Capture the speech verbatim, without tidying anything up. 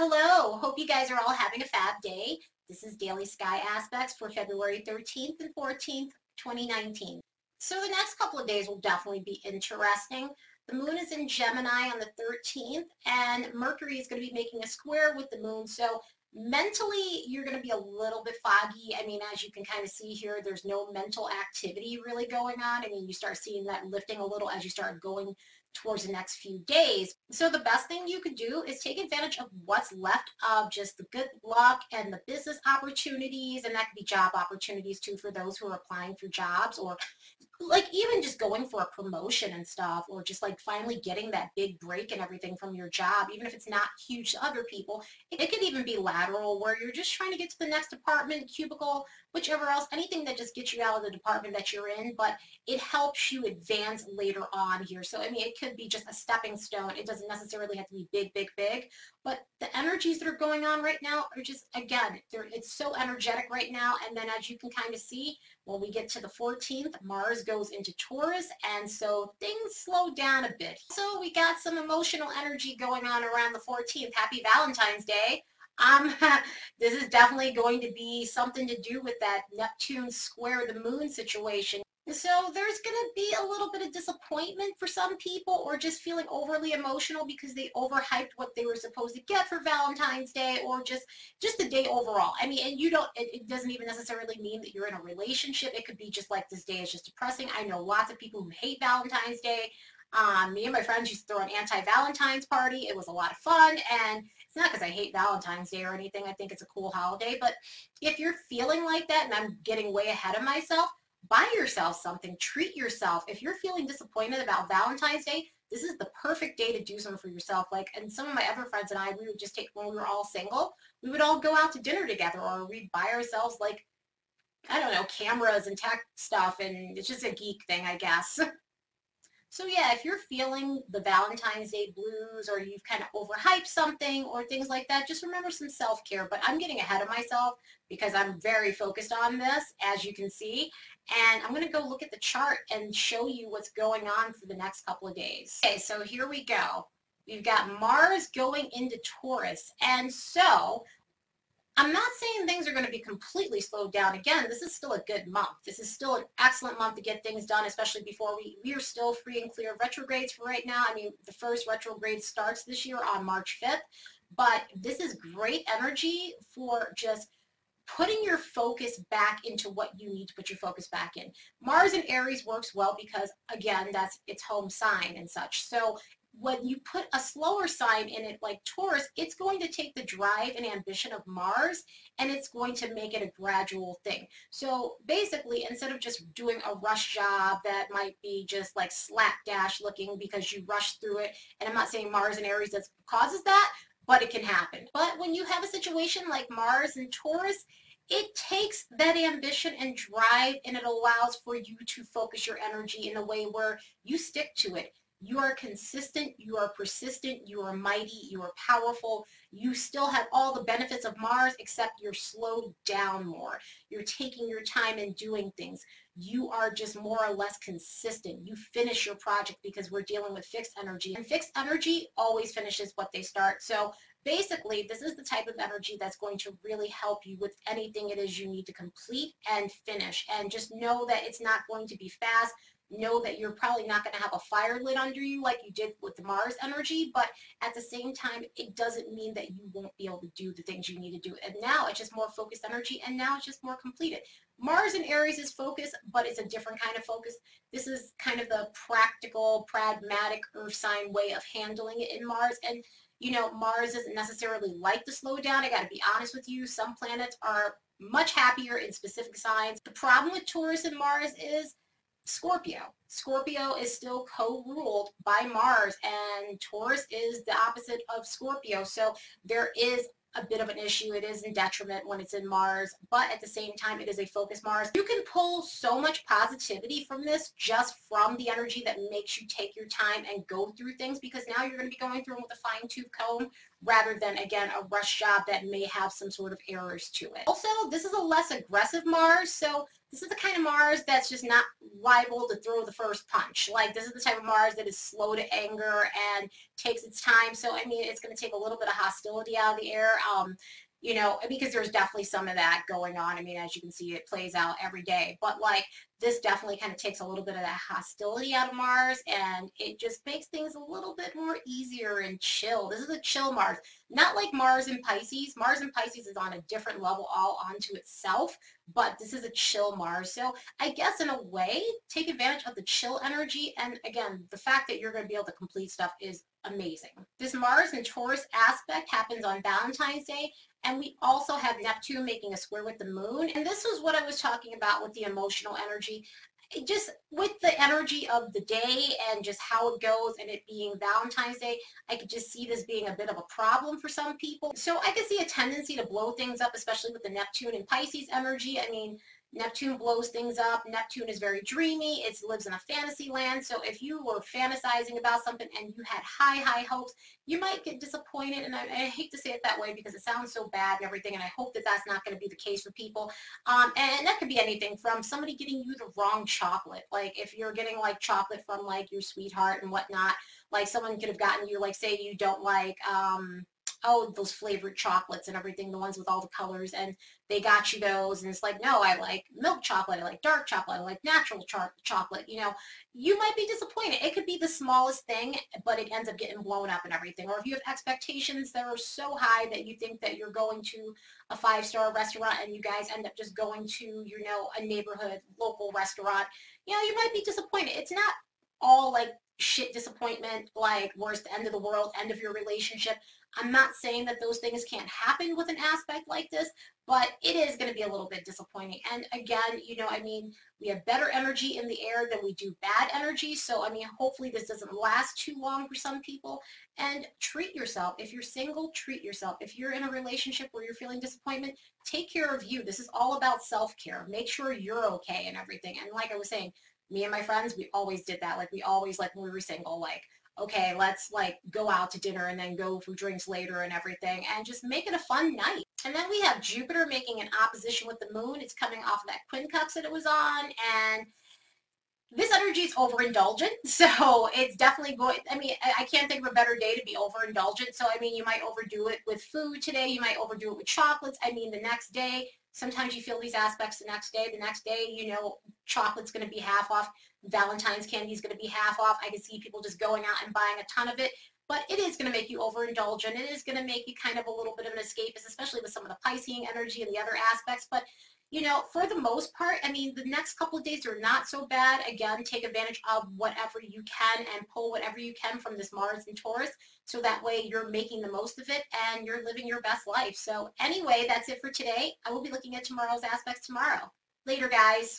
Hello, hope you guys are all having a fab day. This is Daily Sky Aspects for February thirteenth and fourteenth, twenty nineteen. So the next couple of days will definitely be interesting. The moon is in Gemini on the thirteenth, and Mercury is going to be making a square with the moon. So mentally, you're going to be a little bit foggy. I mean, as you can kind of see here, there's no mental activity really going on. I mean, you start seeing that lifting a little as you start going towards the next few days. So the best thing you could do is take advantage of what's left of just the good luck and the business opportunities, and that could be job opportunities too for those who are applying for jobs, or like even just going for a promotion and stuff, or just like finally getting that big break and everything from your job. Even if it's not huge to other people, it could even be lateral, where you're just trying to get to the next department, cubicle, whichever else, anything that just gets you out of the department that you're in, but it helps you advance later on here. So I mean, it could be just a stepping stone. It doesn't necessarily have to be big, big, big, but the energies that are going on right now are just, again, it's so energetic right now. And then as you can kind of see, when we get to the fourteenth, Mars goes into Taurus, and so things slow down a bit. So we got some emotional energy going on around the fourteenth. Happy Valentine's Day. Um, this is definitely going to be something to do with that Neptune square the moon situation. So there's going to be a little bit of disappointment for some people, or just feeling overly emotional because they overhyped what they were supposed to get for Valentine's Day, or just just the day overall. I mean, and you don't, it, it doesn't even necessarily mean that you're in a relationship. It could be just like, this day is just depressing. I know lots of people who hate Valentine's Day. Um, me and my friends used to throw an anti-Valentine's party. It was a lot of fun, and it's not because I hate Valentine's Day or anything. I think it's a cool holiday, but if you're feeling like that, and I'm getting way ahead of myself, buy yourself something, treat yourself. If you're feeling disappointed about Valentine's Day, this is the perfect day to do something for yourself. Like, and some of my other friends and I, we would just take, when we were all single, we would all go out to dinner together, or we'd buy ourselves, like, I don't know, cameras and tech stuff, and it's just a geek thing, I guess. So yeah, if you're feeling the Valentine's Day blues, or you've kind of overhyped something or things like that, just remember some self-care. But I'm getting ahead of myself because I'm very focused on this, as you can see. And I'm going to go look at the chart and show you what's going on for the next couple of days. Okay, so here we go. We've got Mars going into Taurus. And so I'm not saying things are going to be completely slowed down. Again, this is still a good month. This is still an excellent month to get things done, especially before we, we are still free and clear of retrogrades for right now. I mean, the first retrograde starts this year on March fifth, but this is great energy for just putting your focus back into what you need to put your focus back in. Mars and Aries works well because, again, that's its home sign and such. So when you put a slower sign in it like Taurus, it's going to take the drive and ambition of Mars, and it's going to make it a gradual thing. So basically, instead of just doing a rush job that might be just like slapdash looking because you rushed through it, and I'm not saying Mars and Aries that causes that, but it can happen. But when you have a situation like Mars and Taurus, it takes that ambition and drive, and it allows for you to focus your energy in a way where you stick to it. You are consistent, you are persistent, you are mighty, you are powerful. You still have all the benefits of Mars, except you're slowed down more. You're taking your time and doing things. You are just more or less consistent. You finish your project, because we're dealing with fixed energy. And fixed energy always finishes what they start. So basically, this is the type of energy that's going to really help you with anything it is you need to complete and finish. And just know that it's not going to be fast. Know that you're probably not going to have a fire lit under you like you did with the Mars energy, but at the same time, it doesn't mean that you won't be able to do the things you need to do. And now it's just more focused energy, and now it's just more completed. Mars and Aries is focus, but it's a different kind of focus. This is kind of the practical, pragmatic earth sign way of handling it in Mars. And you know, Mars doesn't necessarily like to slow down. I got to be honest with you, some planets are much happier in specific signs. The problem with Taurus and Mars is Scorpio. Scorpio is still co-ruled by Mars, and Taurus is the opposite of Scorpio. So there is a bit of an issue. It is in detriment when it's in Mars, but at the same time, it is a focus Mars. You can pull so much positivity from this, just from the energy that makes you take your time and go through things, because now you're going to be going through them with a fine-tooth comb rather than, again, a rush job that may have some sort of errors to it. Also, this is a less aggressive Mars, so This is the kind of Mars that's just not liable to throw the first punch. Like, this is the type of Mars that is slow to anger and takes its time. So, I mean, it's going to take a little bit of hostility out of the air, um, you know, because there's definitely some of that going on. I mean, as you can see, it plays out every day. But, like, this definitely kind of takes a little bit of that hostility out of Mars, and it just makes things a little bit more easier and chill. This is a chill Mars. Not like Mars and Pisces. Mars and Pisces is on a different level all onto itself, but this is a chill Mars. So I guess in a way, take advantage of the chill energy. And again, the fact that you're going to be able to complete stuff is amazing. This Mars and Taurus aspect happens on Valentine's Day, and we also have Neptune making a square with the moon. And this is what I was talking about with the emotional energy. It just with the energy of the day and just how it goes, and it being Valentine's Day, I could just see this being a bit of a problem for some people. So I could see a tendency to blow things up, especially with the Neptune and Pisces energy. I mean, Neptune blows things up. Neptune is very dreamy. It lives in a fantasy land. So if you were fantasizing about something and you had high, high hopes, you might get disappointed. And I, I hate to say it that way because it sounds so bad and everything. And I hope that that's not going to be the case for people. Um, and that could be anything from somebody getting you the wrong chocolate. Like if you're getting like chocolate from like your sweetheart and whatnot, like someone could have gotten you, like say you don't like, um, oh, those flavored chocolates and everything, the ones with all the colors, and they got you those, and it's like, no, I like milk chocolate, I like dark chocolate, I like natural char- chocolate, you know, you might be disappointed. It could be the smallest thing, but it ends up getting blown up and everything. Or if you have expectations that are so high that you think that you're going to a five-star restaurant and you guys end up just going to, you know, a neighborhood local restaurant, you know, you might be disappointed. It's not all like shit disappointment, like worst, the end of the world, end of your relationship. I'm not saying that those things can't happen with an aspect like this, but it is going to be a little bit disappointing. And again, you know, I mean, we have better energy in the air than we do bad energy. So, I mean, hopefully this doesn't last too long for some people. And treat yourself. If you're single, treat yourself. If you're in a relationship where you're feeling disappointment, take care of you. This is all about self-care. Make sure you're okay and everything. And like I was saying, me and my friends, we always did that. Like, we always, like, when we were single, like, okay, let's like go out to dinner and then go for drinks later and everything, and just make it a fun night. And then we have Jupiter making an opposition with the moon. It's coming off that quincux that it was on, and this energy is overindulgent, so it's definitely going, I mean, I can't think of a better day to be overindulgent. So, I mean, you might overdo it with food today, you might overdo it with chocolates. I mean, the next day, sometimes you feel these aspects the next day, the next day, you know, chocolate's going to be half off, Valentine's candy is going to be half off. I can see people just going out and buying a ton of it, but it is going to make you overindulgent. It is going to make you kind of a little bit of an escapist, especially with some of the Piscean energy and the other aspects, but you know, for the most part, I mean, the next couple of days are not so bad. Again, take advantage of whatever you can and pull whatever you can from this Mars and Taurus, so that way you're making the most of it and you're living your best life. So anyway, that's it for today. I will be looking at tomorrow's aspects tomorrow. Later, guys.